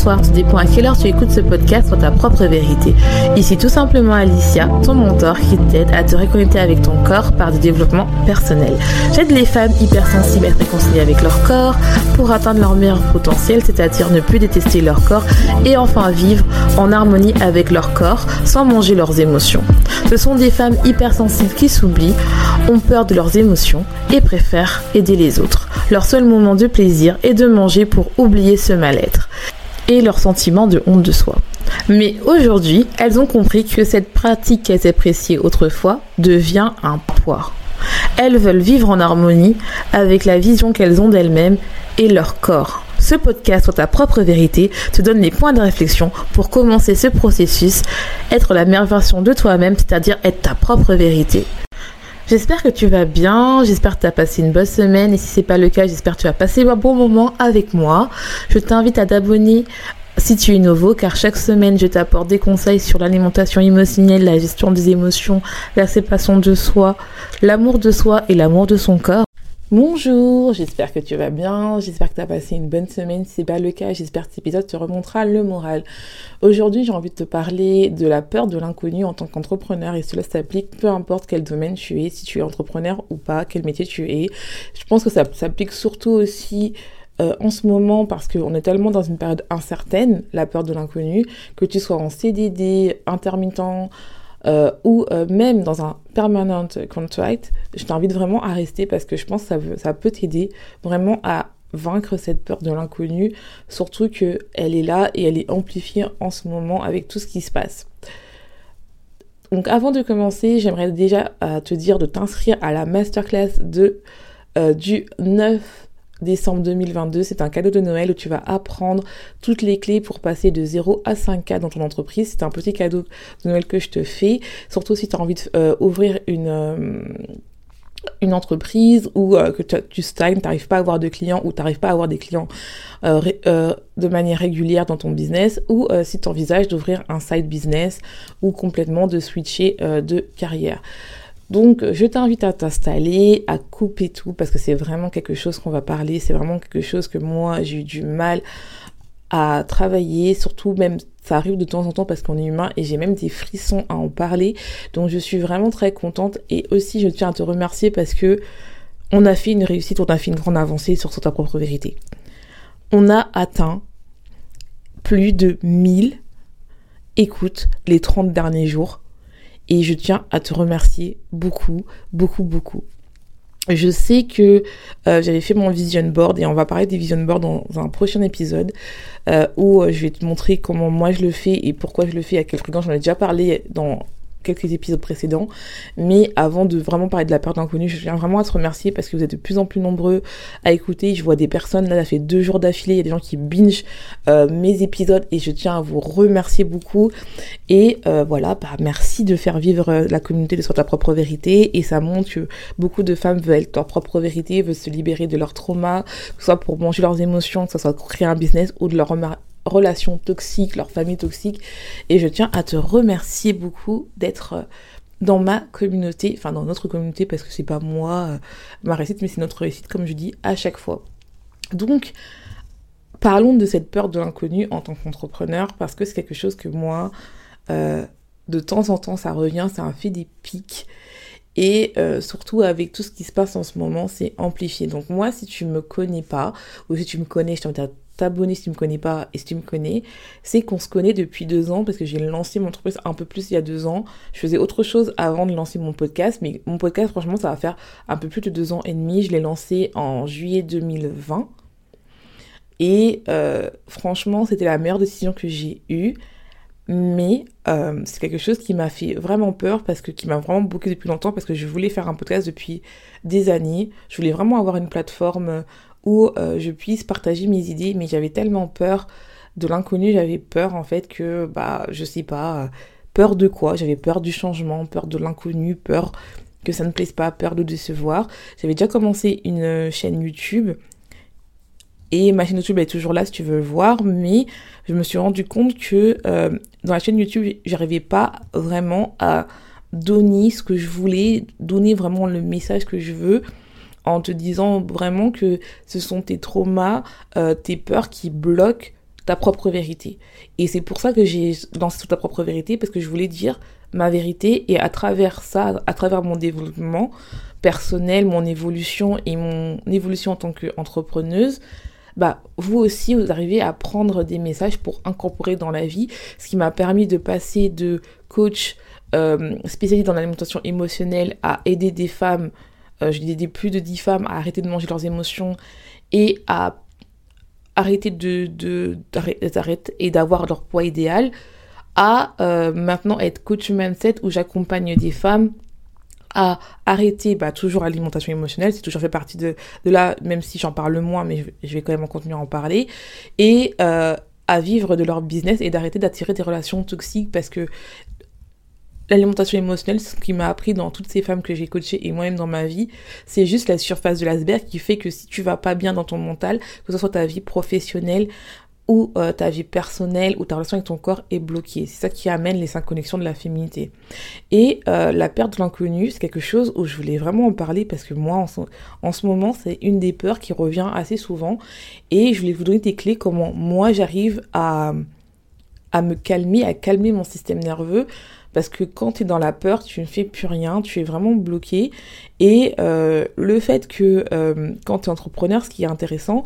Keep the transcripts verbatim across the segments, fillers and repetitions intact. soir, tout dépend à quelle heure tu écoutes ce podcast Soit ta propre vérité. Ici tout simplement Alicia, ton mentor qui t'aide à te reconnecter avec ton corps par du développement personnel. J'aide les femmes hypersensibles à être réconciliées avec leur corps pour atteindre leur meilleur potentiel, c'est-à-dire ne plus détester leur corps et enfin vivre en harmonie avec leur corps sans manger leurs émotions. Ce sont des femmes hypersensibles qui s'oublient, ont peur de leurs émotions et préfèrent aider les autres. Leur seul moment de plaisir est de manger pour oublier ce mal-être et leur sentiment de honte de soi. Mais aujourd'hui, elles ont compris que cette pratique qu'elles appréciaient autrefois devient un poids. Elles veulent vivre en harmonie avec la vision qu'elles ont d'elles-mêmes et leur corps. Ce podcast Soit ta propre vérité te donne les points de réflexion pour commencer ce processus, être la meilleure version de toi-même, c'est-à-dire être ta propre vérité. J'espère que tu vas bien, j'espère que tu as passé une bonne semaine et si ce n'est pas le cas, j'espère que tu as passé un bon moment avec moi. Je t'invite à t'abonner si tu es nouveau car chaque semaine, je t'apporte des conseils sur l'alimentation émotionnelle, la gestion des émotions, la séparation de soi, l'amour de soi et l'amour de son corps. Bonjour, j'espère que tu vas bien, j'espère que tu as passé une bonne semaine, si c'est pas le cas, j'espère que cet épisode te remontera le moral. Aujourd'hui, j'ai envie de te parler de la peur de l'inconnu en tant qu'entrepreneur et cela s'applique peu importe quel domaine tu es, si tu es entrepreneur ou pas, quel métier tu es. Je pense que ça s'applique surtout aussi euh, en ce moment parce qu'on est tellement dans une période incertaine, la peur de l'inconnu, que tu sois en C D D, intermittent, Euh, ou euh, même dans un permanent contract, je t'invite vraiment à rester parce que je pense que ça, veut, ça peut t'aider vraiment à vaincre cette peur de l'inconnu, surtout qu'elle est là et elle est amplifiée en ce moment avec tout ce qui se passe. Donc avant de commencer, j'aimerais déjà euh, te dire de t'inscrire à la masterclass de, euh, du neuf décembre deux mille vingt-deux, c'est un cadeau de Noël où tu vas apprendre toutes les clés pour passer de zéro à cinq K dans ton entreprise. C'est un petit cadeau de Noël que je te fais, surtout si tu as envie d'ouvrir euh, une, euh, une entreprise ou euh, que tu stagnes, tu n'arrives pas à avoir de clients ou tu n'arrives pas à avoir des clients euh, ré, euh, de manière régulière dans ton business ou euh, si tu envisages d'ouvrir un side business ou complètement de switcher euh, de carrière. Donc, je t'invite à t'installer, à couper tout, parce que c'est vraiment quelque chose qu'on va parler, c'est vraiment quelque chose que moi, j'ai eu du mal à travailler, surtout même, ça arrive de temps en temps parce qu'on est humain et j'ai même des frissons à en parler, donc je suis vraiment très contente et aussi je tiens à te remercier parce que on a fait une réussite, on a fait une grande avancée sur ta propre vérité. On a atteint plus de mille écoutes les trente derniers jours. Et je tiens à te remercier beaucoup, beaucoup, beaucoup. Je sais que euh, j'avais fait mon vision board et on va parler des vision boards dans, dans un prochain épisode euh, où je vais te montrer comment moi je le fais et pourquoi je le fais, à quelle fréquence. J'en ai déjà parlé dans quelques épisodes précédents. Mais avant de vraiment parler de la peur d'inconnu, je tiens vraiment à te remercier parce que vous êtes de plus en plus nombreux à écouter. Je vois des personnes, là ça fait deux jours d'affilée, il y a des gens qui binge euh, mes épisodes et je tiens à vous remercier beaucoup. Et euh, voilà, bah, merci de faire vivre la communauté de Soit Ta Propre Vérité et ça montre que beaucoup de femmes veulent leur propre vérité, veulent se libérer de leurs traumas, que ce soit pour manger leurs émotions, que ce soit pour créer un business ou de leur remar- relations toxiques, leur famille toxique et je tiens à te remercier beaucoup d'être dans ma communauté, enfin dans notre communauté parce que c'est pas moi euh, ma réussite mais c'est notre réussite comme je dis à chaque fois. Donc parlons de cette peur de l'inconnu en tant qu'entrepreneur parce que c'est quelque chose que moi euh, de temps en temps ça revient, ça me fait des pics et euh, surtout avec tout ce qui se passe en ce moment c'est amplifié. Donc moi si tu me connais pas ou si tu me connais je t'invite à t'abonner si tu me connais pas et si tu me connais, c'est qu'on se connaît depuis deux ans parce que j'ai lancé mon entreprise un peu plus il y a deux ans. Je faisais autre chose avant de lancer mon podcast, mais mon podcast, franchement, ça va faire un peu plus de deux ans et demi. Je l'ai lancé en juillet deux mille vingt et euh, franchement, c'était la meilleure décision que j'ai eue, mais euh, c'est quelque chose qui m'a fait vraiment peur parce que qui m'a vraiment bloquée depuis longtemps parce que je voulais faire un podcast depuis des années. Je voulais vraiment avoir une plateforme où euh, je puisse partager mes idées, mais j'avais tellement peur de l'inconnu, j'avais peur en fait que, bah, je sais pas, euh, peur de quoi ? J'avais peur du changement, peur de l'inconnu, peur que ça ne plaise pas, peur de décevoir. J'avais déjà commencé une euh, chaîne YouTube, et ma chaîne YouTube elle est toujours là si tu veux le voir, mais je me suis rendu compte que euh, dans la chaîne YouTube, j'arrivais pas vraiment à donner ce que je voulais, donner vraiment le message que je veux, en te disant vraiment que ce sont tes traumas, euh, tes peurs qui bloquent ta propre vérité. Et c'est pour ça que j'ai lancé Soit Ta Propre Vérité, parce que je voulais dire ma vérité, et à travers ça, à travers mon développement personnel, mon évolution et mon évolution en tant qu'entrepreneuse, bah, vous aussi, vous arrivez à prendre des messages pour incorporer dans la vie, ce qui m'a permis de passer de coach euh, spécialisé dans l'alimentation émotionnelle à aider des femmes, euh, j'ai aidé plus de dix femmes à arrêter de manger leurs émotions et à arrêter de, de, d'arrêter et d'avoir leur poids idéal, à euh, maintenant être coach mindset où j'accompagne des femmes à arrêter, bah, toujours l'alimentation émotionnelle, c'est toujours fait partie de, de là, même si j'en parle moins, mais je, je vais quand même en continuer à en parler, et euh, à vivre de leur business et d'arrêter d'attirer des relations toxiques, parce que l'alimentation émotionnelle, ce qui m'a appris dans toutes ces femmes que j'ai coachées et moi-même dans ma vie, c'est juste la surface de l'iceberg qui fait que si tu vas pas bien dans ton mental, que ce soit ta vie professionnelle ou euh, ta vie personnelle ou ta relation avec ton corps est bloquée. C'est ça qui amène les cinq connexions de la féminité. Et euh, la peur de l'inconnu, c'est quelque chose où je voulais vraiment en parler parce que moi, en ce, en ce moment, c'est une des peurs qui revient assez souvent. Et je voulais vous donner des clés comment moi j'arrive à, à me calmer, à calmer mon système nerveux. Parce que quand tu es dans la peur, tu ne fais plus rien, tu es vraiment bloqué. Et euh, le fait que euh, quand tu es entrepreneur, ce qui est intéressant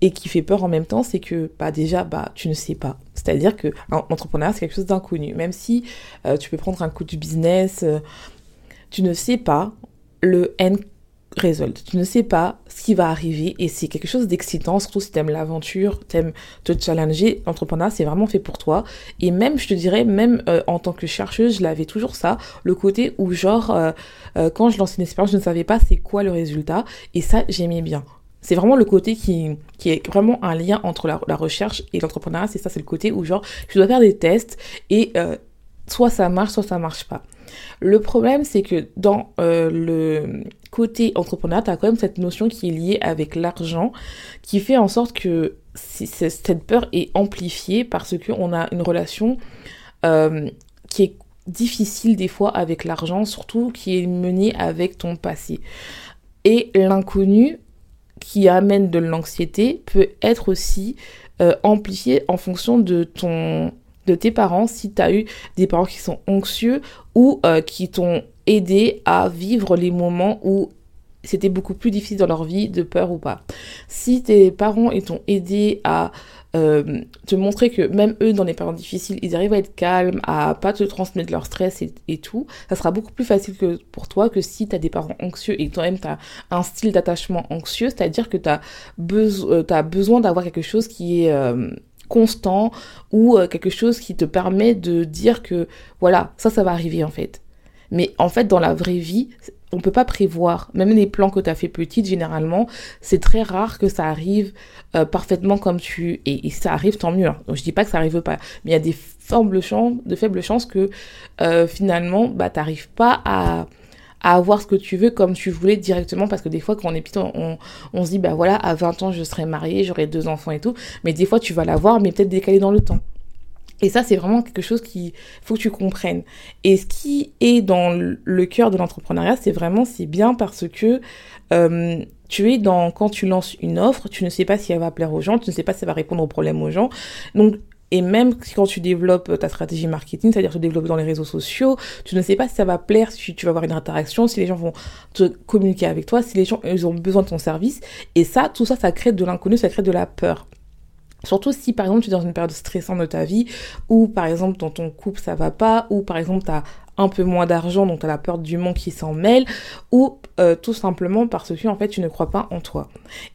et qui fait peur en même temps, c'est que bah, déjà, bah, tu ne sais pas. C'est-à-dire que un entrepreneur, c'est quelque chose d'inconnu. Même si euh, tu peux prendre un coup du business, euh, tu ne sais pas le end result. Tu ne sais pas ce qui va arriver et c'est quelque chose d'excitant, surtout si t'aimes l'aventure, t'aimes te challenger. L'entrepreneuriat, c'est vraiment fait pour toi. Et même, je te dirais, même euh, en tant que chercheuse, je l'avais toujours ça, le côté où genre, euh, euh, quand je lance une expérience, je ne savais pas c'est quoi le résultat et ça, j'aimais bien. C'est vraiment le côté qui, qui est vraiment un lien entre la, la recherche et l'entrepreneuriat, c'est ça, c'est le côté où genre, je dois faire des tests et euh, soit ça marche, soit ça marche pas. Le problème, c'est que dans euh, le côté entrepreneur, tu as quand même cette notion qui est liée avec l'argent, qui fait en sorte que c'est, c'est, cette peur est amplifiée parce qu'on a une relation euh, qui est difficile des fois avec l'argent, surtout qui est menée avec ton passé. Et l'inconnu qui amène de l'anxiété peut être aussi euh, amplifié en fonction de ton... de tes parents, si tu as eu des parents qui sont anxieux ou euh, qui t'ont aidé à vivre les moments où c'était beaucoup plus difficile dans leur vie, de peur ou pas. Si tes parents ils t'ont aidé à euh, te montrer que même eux, dans les périodes difficiles, ils arrivent à être calmes, à pas te transmettre leur stress et, et tout, ça sera beaucoup plus facile que pour toi que si tu as des parents anxieux et que toi-même tu as un style d'attachement anxieux, c'est-à-dire que tu as beso- t'as besoin d'avoir quelque chose qui est... Euh, constant ou euh, quelque chose qui te permet de dire que voilà, ça, ça va arriver en fait. Mais en fait, dans la vraie vie, on peut pas prévoir. Même les plans que tu as fait petite, généralement, c'est très rare que ça arrive euh, parfaitement comme tu... Et, et ça arrive, tant mieux. Hein. Donc, je dis pas que ça arrive pas. Mais il y a des faibles chances, de faibles chances que euh, finalement, bah, t'arrives pas à... à avoir ce que tu veux comme tu voulais directement, parce que des fois quand on est petit, on, on, on se dit bah voilà, à vingt ans je serai mariée, j'aurai deux enfants et tout, mais des fois tu vas l'avoir mais peut-être décalé dans le temps. Et ça, c'est vraiment quelque chose qu'il faut que tu comprennes. Et ce qui est dans le cœur de l'entrepreneuriat, c'est vraiment, c'est bien parce que euh, tu es dans, quand tu lances une offre, tu ne sais pas si elle va plaire aux gens, tu ne sais pas si elle va répondre aux problèmes aux gens. Donc, et même quand tu développes ta stratégie marketing, c'est-à-dire te développer dans les réseaux sociaux, tu ne sais pas si ça va plaire, si tu vas avoir une interaction, si les gens vont te communiquer avec toi, si les gens ils ont besoin de ton service. Et ça, tout ça, ça crée de l'inconnu, ça crée de la peur. Surtout si, par exemple, tu es dans une période stressante de ta vie, ou par exemple, dans ton couple, ça va pas, ou par exemple, tu as un peu moins d'argent, donc tu as la peur du manque qui s'en mêle, ou euh, tout simplement parce que, en fait, tu ne crois pas en toi.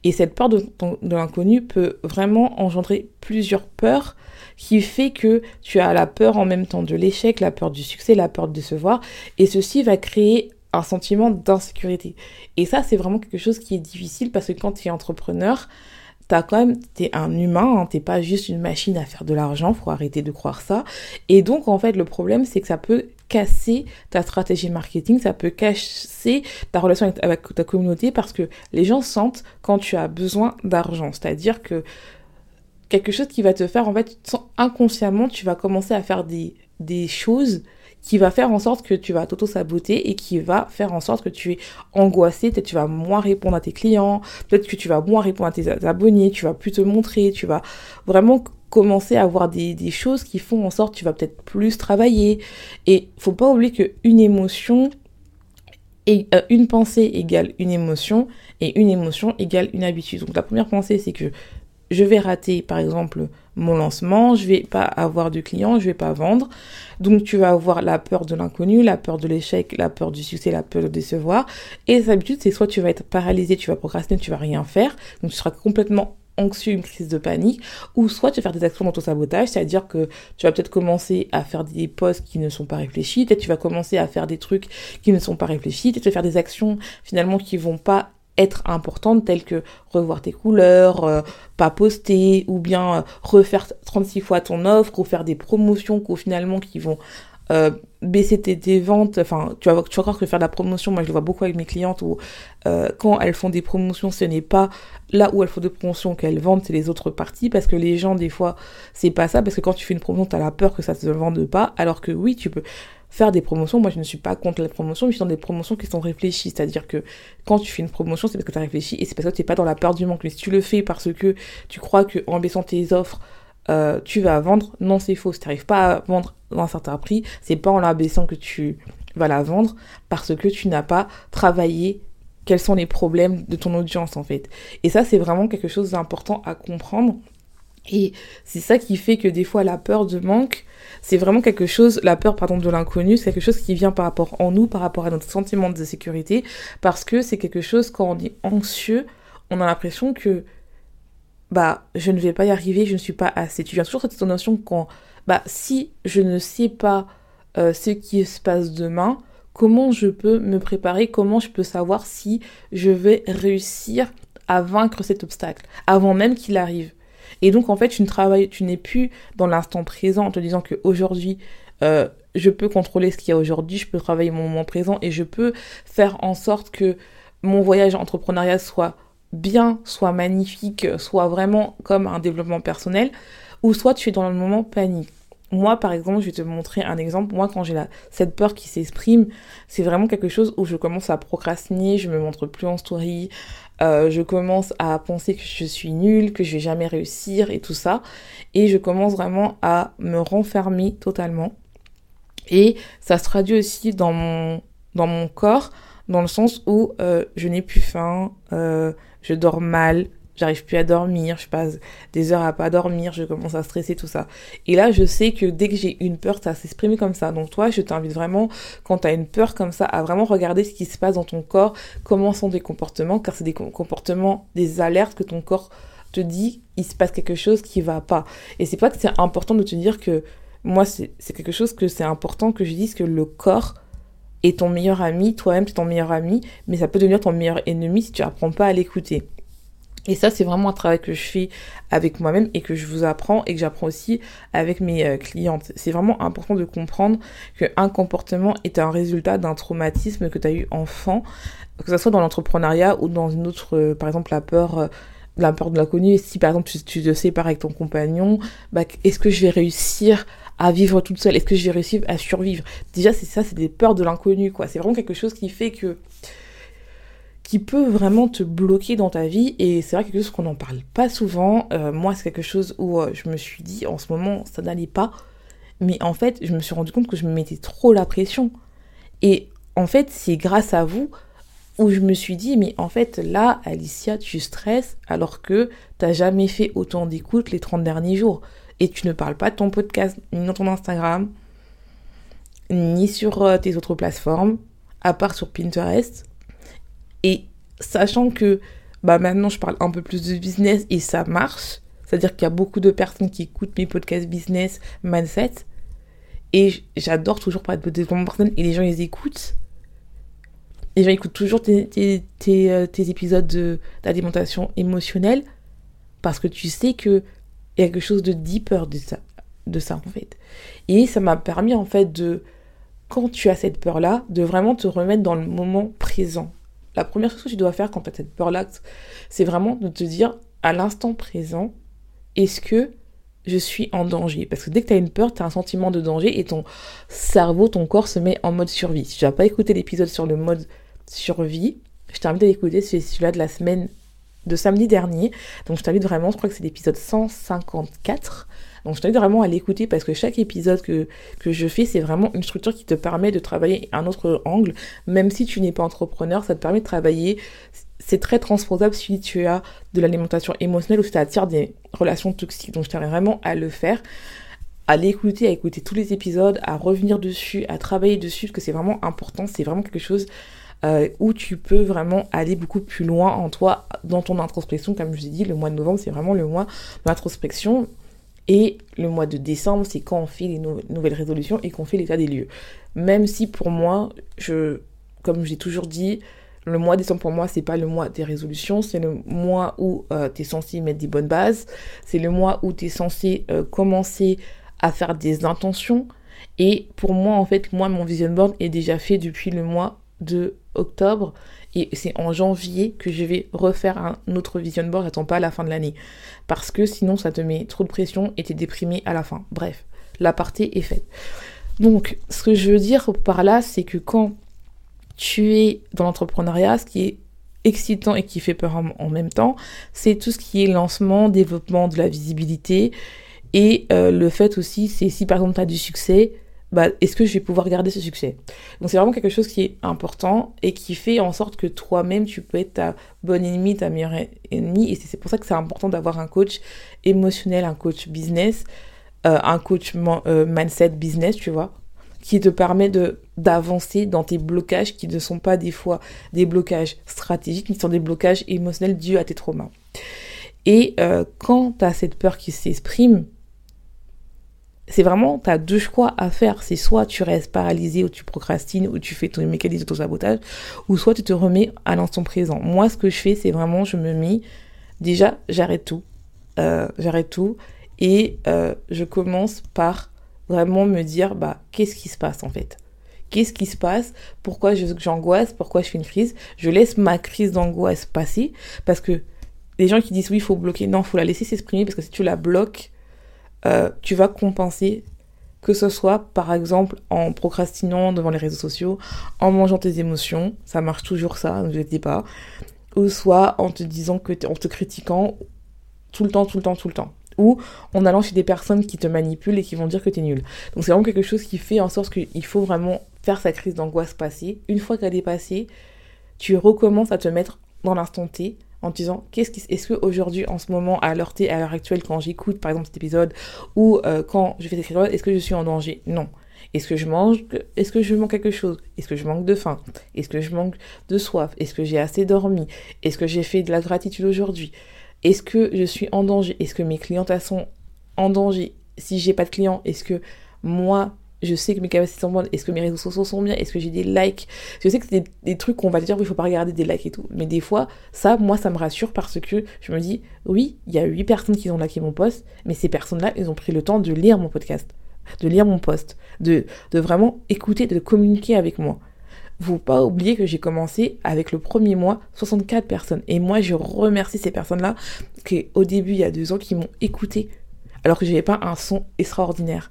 Et cette peur de, de l'inconnu peut vraiment engendrer plusieurs peurs, qui fait que tu as la peur en même temps de l'échec, la peur du succès, la peur de décevoir, et ceci va créer un sentiment d'insécurité. Et ça, c'est vraiment quelque chose qui est difficile, parce que quand tu es entrepreneur, t'as quand même, t'es un humain, hein, t'es pas juste une machine à faire de l'argent, faut arrêter de croire ça. Et donc, en fait, le problème, c'est que ça peut casser ta stratégie marketing, ça peut casser ta relation avec, avec ta communauté, parce que les gens sentent quand tu as besoin d'argent, c'est-à-dire que quelque chose qui va te faire, en fait, inconsciemment, tu vas commencer à faire des, des choses qui va faire en sorte que tu vas t'auto-saboter et qui va faire en sorte que tu es angoissé. Peut-être que tu vas moins répondre à tes clients, peut-être que tu vas moins répondre à tes abonnés, tu vas plus te montrer, tu vas vraiment commencer à avoir des, des choses qui font en sorte que tu vas peut-être plus travailler. Et faut pas oublier qu'une émotion, et, euh, une pensée égale une émotion, et une émotion égale une habitude. Donc la première pensée, c'est que je vais rater, par exemple, mon lancement, je vais pas avoir de clients, je vais pas vendre. Donc tu vas avoir la peur de l'inconnu, la peur de l'échec, la peur du succès, la peur de décevoir. Et les habitudes, c'est soit tu vas être paralysé, tu vas procrastiner, tu vas rien faire, donc tu seras complètement anxieux, une crise de panique, ou soit tu vas faire des actions d'auto-sabotage, c'est-à-dire que tu vas peut-être commencer à faire des posts qui ne sont pas réfléchis, peut-être tu vas commencer à faire des trucs qui ne sont pas réfléchis, peut-être tu vas faire des actions finalement qui vont pas être importantes, telles que revoir tes couleurs, euh, pas poster, ou bien euh, refaire trente-six fois ton offre, ou faire des promotions qu'au finalement qui vont euh, baisser tes, tes ventes. Enfin, tu vas, tu vas croire que faire de la promotion, moi je le vois beaucoup avec mes clientes, où euh, quand elles font des promotions, ce n'est pas là où elles font des promotions qu'elles vendent, c'est les autres parties, parce que les gens des fois, c'est pas ça, parce que quand tu fais une promotion, t'as la peur que ça se vende pas, alors que oui, tu peux faire des promotions. Moi je ne suis pas contre les promotions, mais je suis dans des promotions qui sont réfléchies, c'est-à-dire que quand tu fais une promotion, c'est parce que tu as réfléchi et c'est parce que tu n'es pas dans la peur du manque. Mais si tu le fais parce que tu crois qu'en baissant tes offres, euh, tu vas vendre, non, c'est faux. Si tu n'arrives pas à vendre à un certain prix, c'est pas en la baissant que tu vas la vendre, parce que tu n'as pas travaillé quels sont les problèmes de ton audience en fait. Et ça, c'est vraiment quelque chose d'important à comprendre. Et c'est ça qui fait que des fois la peur de manque, c'est vraiment quelque chose, la peur pardon de l'inconnu, c'est quelque chose qui vient par rapport en nous, par rapport à notre sentiment de sécurité, parce que c'est quelque chose, quand on est anxieux, on a l'impression que bah je ne vais pas y arriver, je ne suis pas assez. Tu viens toujours cette notion quand bah si je ne sais pas euh, ce qui se passe demain, comment je peux me préparer, comment je peux savoir si je vais réussir à vaincre cet obstacle avant même qu'il arrive. Et donc en fait, tu ne travailles, tu n'es plus dans l'instant présent en te disant que aujourd'hui, euh, je peux contrôler ce qu'il y a aujourd'hui, je peux travailler mon moment présent et je peux faire en sorte que mon voyage entrepreneuriat soit bien, soit magnifique, soit vraiment comme un développement personnel, ou soit tu es dans le moment panique. Moi, par exemple, je vais te montrer un exemple. Moi, quand j'ai la, cette peur qui s'exprime, c'est vraiment quelque chose où je commence à procrastiner, je me montre plus en story, euh, je commence à penser que je suis nulle, que je vais jamais réussir et tout ça. Et je commence vraiment à me renfermer totalement. Et ça se traduit aussi dans mon, dans mon corps, dans le sens où euh, je n'ai plus faim, euh, je dors mal, j'arrive plus à dormir, je passe des heures à pas dormir, je commence à stresser, tout ça. Et là, je sais que dès que j'ai une peur, ça s'exprime comme ça. Donc toi, je t'invite vraiment, quand t'as une peur comme ça, à vraiment regarder ce qui se passe dans ton corps, comment sont des comportements, car c'est des comportements, des alertes que ton corps te dit, il se passe quelque chose qui va pas. Et c'est pas que c'est important de te dire que, moi, c'est, c'est quelque chose que c'est important que je dise que le corps est ton meilleur ami, toi-même t'es ton meilleur ami, mais ça peut devenir ton meilleur ennemi si tu apprends pas à l'écouter. Et ça, c'est vraiment un travail que je fais avec moi-même et que je vous apprends et que j'apprends aussi avec mes clientes. C'est vraiment important de comprendre qu'un comportement est un résultat d'un traumatisme que tu as eu enfant, que ce soit dans l'entrepreneuriat ou dans une autre, par exemple, la peur, la peur de l'inconnu. Si, par exemple, tu, tu te sépares avec ton compagnon, bah, est-ce que je vais réussir à vivre toute seule? Est-ce que je vais réussir à survivre? Déjà, c'est ça, c'est des peurs de l'inconnu, quoi. C'est vraiment quelque chose qui fait que... qui peut vraiment te bloquer dans ta vie, et c'est vrai quelque chose qu'on n'en parle pas souvent. Euh, moi, c'est quelque chose où euh, je me suis dit, en ce moment, ça n'allait pas, mais en fait, je me suis rendu compte que je me mettais trop la pression. Et en fait, c'est grâce à vous où je me suis dit, mais en fait, là, Alicia, tu stresses alors que t'as jamais fait autant d'écoute les trente derniers jours, et tu ne parles pas de ton podcast, ni dans ton Instagram, ni sur euh, tes autres plateformes, à part sur Pinterest. Et sachant que bah maintenant je parle un peu plus de business et ça marche, c'est-à-dire qu'il y a beaucoup de personnes qui écoutent mes podcasts business, mindset, et j'adore toujours parler de développement personnel et les gens les écoutent. Les gens écoutent toujours tes, tes, tes, tes épisodes de, d'alimentation émotionnelle parce que tu sais qu'il y a quelque chose de deeper de ça, de ça en fait. Et ça m'a permis en fait de, quand tu as cette peur-là, de vraiment te remettre dans le moment présent. La première chose que tu dois faire quand tu as cette peur-là, c'est vraiment de te dire, à l'instant présent, est-ce que je suis en danger? Parce que dès que tu as une peur, tu as un sentiment de danger et ton cerveau, ton corps se met en mode survie. Si tu n'as pas écouté l'épisode sur le mode survie, je t'invite à l'écouter, c'est celui-là de la semaine de samedi dernier. Donc je t'invite vraiment, je crois que c'est l'épisode cent cinquante-quatre. Donc je t'invite vraiment à l'écouter parce que chaque épisode que, que je fais, c'est vraiment une structure qui te permet de travailler un autre angle. Même si tu n'es pas entrepreneur, ça te permet de travailler. C'est très transposable si tu as de l'alimentation émotionnelle ou si tu attires des relations toxiques. Donc je t'invite vraiment à le faire, à l'écouter, à écouter tous les épisodes, à revenir dessus, à travailler dessus parce que c'est vraiment important, c'est vraiment quelque chose... Euh, où tu peux vraiment aller beaucoup plus loin en toi, dans ton introspection. Comme je l'ai dit, le mois de novembre, c'est vraiment le mois d'introspection. Et le mois de décembre, c'est quand on fait les no- nouvelles résolutions et qu'on fait l'état des lieux. Même si pour moi, je, comme j'ai toujours dit, le mois de décembre pour moi, c'est pas le mois des résolutions, c'est le mois où euh, t'es censé mettre des bonnes bases, c'est le mois où t'es censé euh, commencer à faire des intentions. Et pour moi, en fait, moi, mon vision board est déjà fait depuis le mois de octobre, et c'est en janvier que je vais refaire un autre vision board. J'attends pas à la fin de l'année parce que sinon ça te met trop de pression et t'es déprimé à la fin. Bref, la partie est faite. Donc ce que je veux dire par là, c'est que quand tu es dans l'entrepreneuriat, ce qui est excitant et qui fait peur en, en même temps, c'est tout ce qui est lancement, développement de la visibilité et euh, le fait aussi, c'est si par exemple tu as du succès, bah, est-ce que je vais pouvoir garder ce succès? Donc c'est vraiment quelque chose qui est important et qui fait en sorte que toi-même, tu peux être ta bonne ennemie, ta meilleure ennemie. Et c'est pour ça que c'est important d'avoir un coach émotionnel, un coach business, euh, un coach man- euh, mindset business, tu vois, qui te permet de, d'avancer dans tes blocages qui ne sont pas des fois des blocages stratégiques, mais qui sont des blocages émotionnels dus à tes traumas. Et euh, quand tu as cette peur qui s'exprime, c'est vraiment, tu as deux choix à faire. C'est soit tu restes paralysé ou tu procrastines ou tu fais ton mécanisme d'auto-sabotage, ou soit tu te remets à l'instant présent. Moi, ce que je fais, c'est vraiment, je me mets, déjà, j'arrête tout. Euh, j'arrête tout et euh, je commence par vraiment me dire, bah, qu'est-ce qui se passe en fait ? Qu'est-ce qui se passe ? Pourquoi je, j'angoisse ? Pourquoi je fais une crise ? Je laisse ma crise d'angoisse passer parce que les gens qui disent oui, il faut bloquer, non, il faut la laisser s'exprimer parce que si tu la bloques, Euh, tu vas compenser, que ce soit par exemple en procrastinant devant les réseaux sociaux, en mangeant tes émotions, ça marche toujours ça, ne t'inquiète pas, ou soit en te disant que t'es, en te critiquant tout le temps, tout le temps, tout le temps, ou en allant chez des personnes qui te manipulent et qui vont dire que t'es nul. Donc c'est vraiment quelque chose qui fait en sorte qu'il faut vraiment faire sa crise d'angoisse passée. Une fois qu'elle est passée, tu recommences à te mettre dans l'instant T, en te disant, qu'est-ce qui, est-ce qu'aujourd'hui, en ce moment, à l'heure, à l'heure actuelle, quand j'écoute, par exemple, cet épisode, ou euh, quand je fais cet épisode, est-ce que je suis en danger ? Non. Est-ce que je mange, est-ce que je manque quelque chose ? Est-ce que je manque de faim ? Est-ce que je manque de soif ? Est-ce que j'ai assez dormi ? Est-ce que j'ai fait de la gratitude aujourd'hui ? Est-ce que je suis en danger ? Est-ce que mes clients sont en danger ? Si j'ai pas de clients, est-ce que moi, je sais que mes capacités sont bonnes, est-ce que mes réseaux sociaux sont bien, est-ce que j'ai des likes? Je sais que c'est des, des trucs qu'on va dire, oui, il faut pas regarder des likes et tout. Mais des fois, ça, moi, ça me rassure parce que je me dis, oui, il y a huit personnes qui ont liké mon post, mais ces personnes-là, elles ont pris le temps de lire mon podcast, de lire mon post, de, de vraiment écouter, de communiquer avec moi. Faut pas oublier que j'ai commencé avec le premier mois, soixante-quatre personnes. Et moi, je remercie ces personnes-là qui, au début, il y a deux ans, qui m'ont écouté, alors que j'avais pas un son extraordinaire.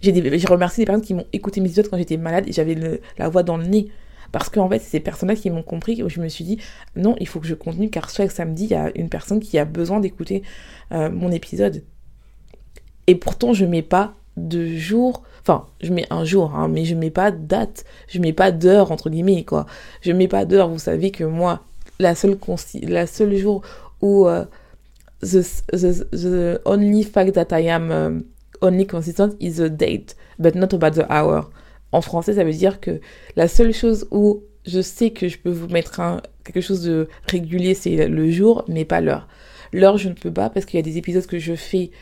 J'ai, des, j'ai remercié des personnes qui m'ont écouté mes épisodes quand j'étais malade et j'avais le, la voix dans le nez. Parce qu'en fait, c'est ces personnes-là qui m'ont compris où je me suis dit, non, il faut que je continue car chaque samedi, il y a une personne qui a besoin d'écouter euh, mon épisode. Et pourtant, je mets pas de jour, enfin, je mets un jour, hein, mais je mets pas de date, je mets pas d'heure, entre guillemets, quoi. Je mets pas d'heure, vous savez que moi, la seule, consi- la seule jour où euh, the, the, the only fact that I am... Euh, only consistent is the date, but not about the hour. En français, ça veut dire que la seule chose où je sais que je peux vous mettre un, quelque chose de régulier, c'est le jour, mais pas l'heure. L'heure, je ne peux pas parce qu'il y a des épisodes que je fais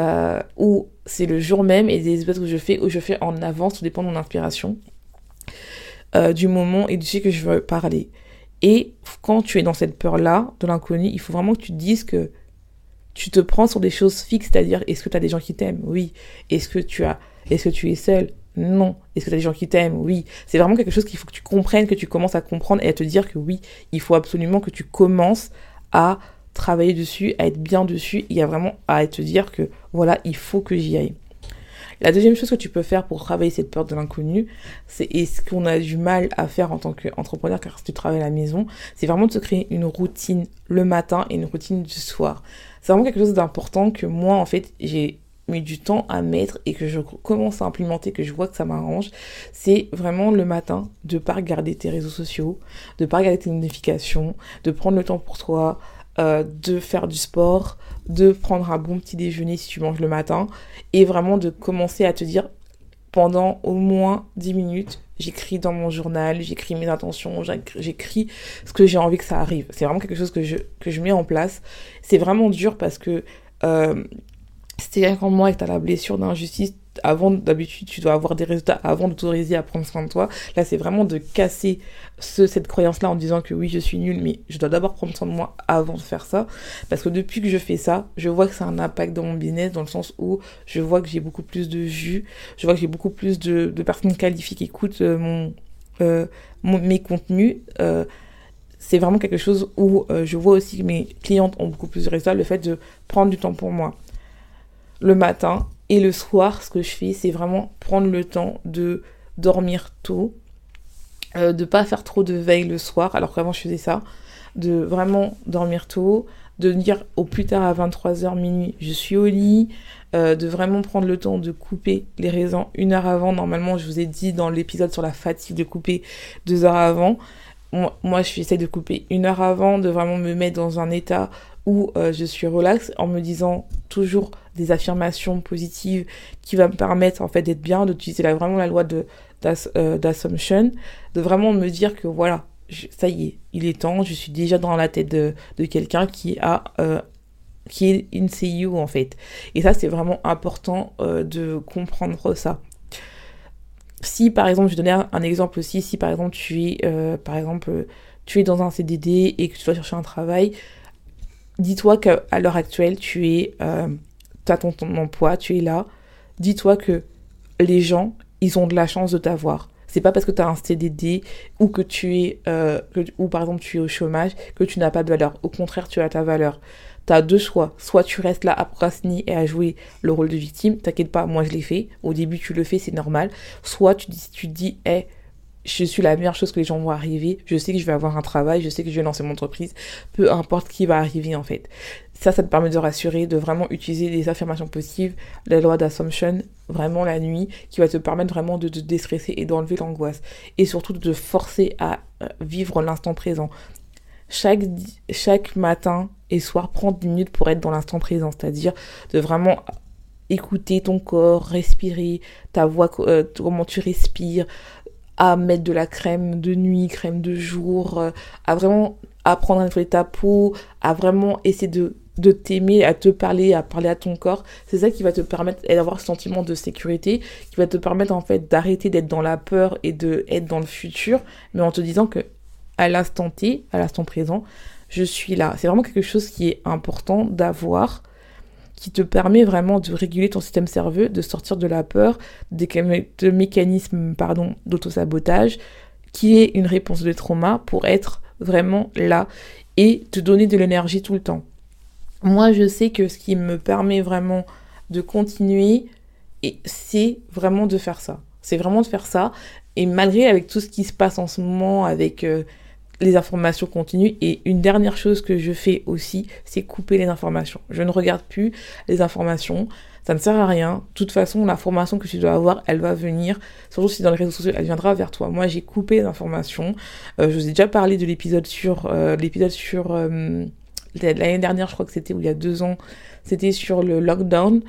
euh, où c'est le jour même et des épisodes que je fais où je fais en avance, tout dépend de mon inspiration, euh, du moment et du sujet que je veux parler. Et quand tu es dans cette peur-là, de l'inconnu, il faut vraiment que tu te dises que tu te prends sur des choses fixes, c'est-à-dire est-ce que tu as des gens qui t'aiment ? Oui. Est-ce que tu as, est-ce que tu es seul ? Non. Est-ce que tu as des gens qui t'aiment ? Oui. C'est vraiment quelque chose qu'il faut que tu comprennes, que tu commences à comprendre et à te dire que oui, il faut absolument que tu commences à travailler dessus, à être bien dessus et à vraiment à te dire que voilà, il faut que j'y aille. La deuxième chose que tu peux faire pour travailler cette peur de l'inconnu, c'est, et ce qu'on a du mal à faire en tant qu'entrepreneur, car si tu travailles à la maison, c'est vraiment de se créer une routine le matin et une routine du soir. C'est vraiment quelque chose d'important que moi, en fait, j'ai mis du temps à mettre et que je commence à implémenter, que je vois que ça m'arrange. C'est vraiment le matin de pas regarder tes réseaux sociaux, de pas regarder tes notifications, de prendre le temps pour toi, Euh, de faire du sport, de prendre un bon petit déjeuner si tu manges le matin, et vraiment de commencer à te dire pendant au moins dix minutes, j'écris dans mon journal, j'écris mes intentions, j'écris, j'écris ce que j'ai envie que ça arrive. C'est vraiment quelque chose que je, que je mets en place. C'est vraiment dur parce que euh, c'est-à-dire qu'en moi, tu as la blessure d'injustice. Avant, d'habitude, tu dois avoir des résultats avant de t'autoriser à prendre soin de toi. Là, c'est vraiment de casser ce, cette croyance-là en disant que oui, je suis nulle, mais je dois d'abord prendre soin de moi avant de faire ça. Parce que depuis que je fais ça, je vois que ça a un impact dans mon business, dans le sens où je vois que j'ai beaucoup plus de vues, je vois que j'ai beaucoup plus de, de personnes qualifiées qui écoutent euh, mon, euh, mon, mes contenus. Euh, c'est vraiment quelque chose où euh, je vois aussi que mes clientes ont beaucoup plus de résultats, le fait de prendre du temps pour moi le matin. Et le soir, ce que je fais, c'est vraiment prendre le temps de dormir tôt, euh, de pas faire trop de veille le soir, alors qu'avant je faisais ça, de vraiment dormir tôt, de dire au plus tard à vingt-trois heures minuit, je suis au lit, euh, de vraiment prendre le temps de couper les raisins une heure avant. Normalement, je vous ai dit dans l'épisode sur la fatigue de couper deux heures avant. Moi, je j'essaie de couper une heure avant, de vraiment me mettre dans un état où euh, je suis relaxe, en me disant toujours des affirmations positives qui va me permettre en fait d'être bien, d'utiliser là, vraiment la loi de d'ass, euh, d'assumption, de vraiment me dire que voilà, je, ça y est, il est temps, je suis déjà dans la tête de, de quelqu'un qui a euh, qui est une C E O en fait. Et ça, c'est vraiment important euh, de comprendre ça. Si par exemple, je vais donner un exemple aussi, si par exemple tu es euh, par exemple tu es dans un C D D et que tu vas chercher un travail, dis-toi qu'à l'heure actuelle, tu es, euh, t'as ton, ton emploi, tu es là. Dis-toi que les gens, ils ont de la chance de t'avoir. C'est pas parce que tu as un C D D ou que tu es, euh, que, ou par exemple tu es au chômage que tu n'as pas de valeur. Au contraire, tu as ta valeur. Tu as deux choix. Soit tu restes là à procrastiner et à jouer le rôle de victime. T'inquiète pas, moi je l'ai fait. Au début, tu le fais, c'est normal. Soit tu, tu te dis, hé, hey, je suis la meilleure chose que les gens vont arriver, je sais que je vais avoir un travail, je sais que je vais lancer mon entreprise, peu importe qui va arriver en fait. Ça, ça te permet de rassurer, de vraiment utiliser des affirmations positives, la loi d'assumption, vraiment la nuit, qui va te permettre vraiment de te déstresser et d'enlever l'angoisse. Et surtout de te forcer à vivre l'instant présent. Chaque, chaque matin et soir, prends dix minutes pour être dans l'instant présent, c'est-à-dire de vraiment écouter ton corps, respirer, ta voix, euh, comment tu respires, à mettre de la crème de nuit, crème de jour, à vraiment apprendre à nettoyer ta peau, à vraiment essayer de, de t'aimer, à te parler, à parler à ton corps. C'est ça qui va te permettre d'avoir ce sentiment de sécurité, qui va te permettre en fait d'arrêter d'être dans la peur et d'être dans le futur, mais en te disant que à l'instant T, à l'instant présent, je suis là. C'est vraiment quelque chose qui est important d'avoir, qui te permet vraiment de réguler ton système nerveux, de sortir de la peur, des mé- de mécanismes pardon, d'autosabotage, qui est une réponse de trauma pour être vraiment là et te donner de l'énergie tout le temps. Moi, je sais que ce qui me permet vraiment de continuer, et c'est vraiment de faire ça. C'est vraiment de faire ça. Et malgré avec tout ce qui se passe en ce moment, avec... Euh, les informations continuent. Et une dernière chose que je fais aussi, c'est couper les informations. Je ne regarde plus les informations, ça ne sert à rien. De toute façon, l'information que tu dois avoir, elle va venir, surtout si dans les réseaux sociaux, elle viendra vers toi. Moi, j'ai coupé les informations. Euh, je vous ai déjà parlé de l'épisode sur... Euh, l'épisode sur euh, l'année dernière, je crois que c'était, ou il y a deux ans, c'était sur le lockdown,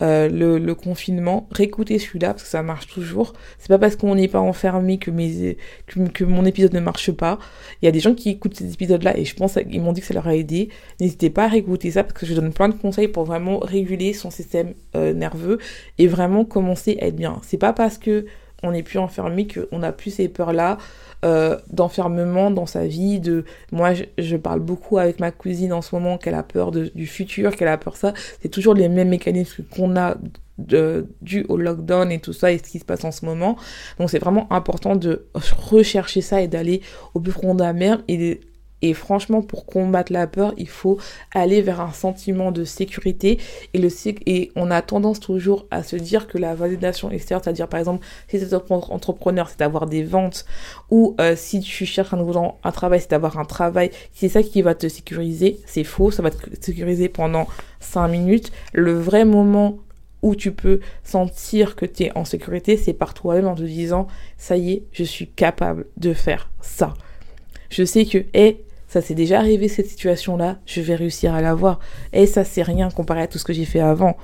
euh, le, le confinement. Réécoutez celui-là, parce que ça marche toujours. C'est pas parce qu'on n'est pas enfermé que, mes, que, que mon épisode ne marche pas. Il y a des gens qui écoutent ces épisodes-là et je pense qu'ils m'ont dit que ça leur a aidé. N'hésitez pas à réécouter ça, parce que je donne plein de conseils pour vraiment réguler son système euh, nerveux et vraiment commencer à être bien. C'est pas parce que on n'est plus enfermé qu'on n'a plus ces peurs-là euh, d'enfermement dans sa vie. De... Moi, je, je parle beaucoup avec ma cousine en ce moment, qu'elle a peur de, du futur, qu'elle a peur de ça. C'est toujours les mêmes mécanismes qu'on a de, dû au lockdown et tout ça, et ce qui se passe en ce moment. Donc, c'est vraiment important de rechercher ça et d'aller au plus profond de la merde et de Et franchement, pour combattre la peur, il faut aller vers un sentiment de sécurité. Et, le, et on a tendance toujours à se dire que la validation extérieure, c'est-à-dire par exemple, si tu es entrepreneur, c'est d'avoir des ventes, ou euh, si tu cherches un, nouveau, un travail, c'est d'avoir un travail, c'est ça qui va te sécuriser. C'est faux, ça va te sécuriser pendant cinq minutes. Le vrai moment où tu peux sentir que tu es en sécurité, c'est par toi-même en te disant « ça y est, je suis capable de faire ça ». Je sais que « hey, ça s'est déjà arrivé cette situation-là, je vais réussir à l'avoir. Hey, ça c'est rien comparé à tout ce que j'ai fait avant. »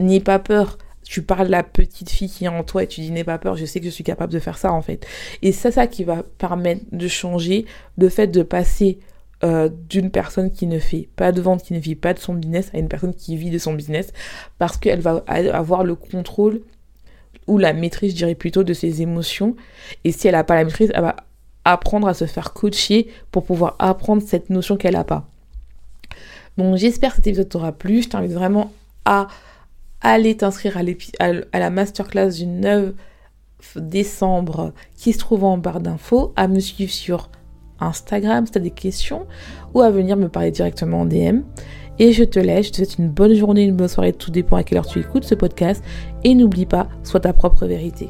N'aie pas peur. Tu parles de la petite fille qui est en toi et tu dis « n'aie pas peur, je sais que je suis capable de faire ça en fait. » Et c'est ça qui va permettre de changer le fait de passer Euh, d'une personne qui ne fait pas de vente, qui ne vit pas de son business, à une personne qui vit de son business, parce qu'elle va avoir le contrôle ou la maîtrise, je dirais plutôt, de ses émotions. Et si elle n'a pas la maîtrise, elle va apprendre à se faire coacher pour pouvoir apprendre cette notion qu'elle n'a pas. Donc j'espère que cet épisode t'aura plu. Je t'invite vraiment à aller t'inscrire à, à la masterclass du neuf décembre qui se trouve en barre d'infos, à me suivre sur Instagram si tu as des questions, ou à venir me parler directement en D M. Et je te laisse, je te souhaite une bonne journée, une bonne soirée, tout dépend à quelle heure tu écoutes ce podcast, et n'oublie pas, sois ta propre vérité.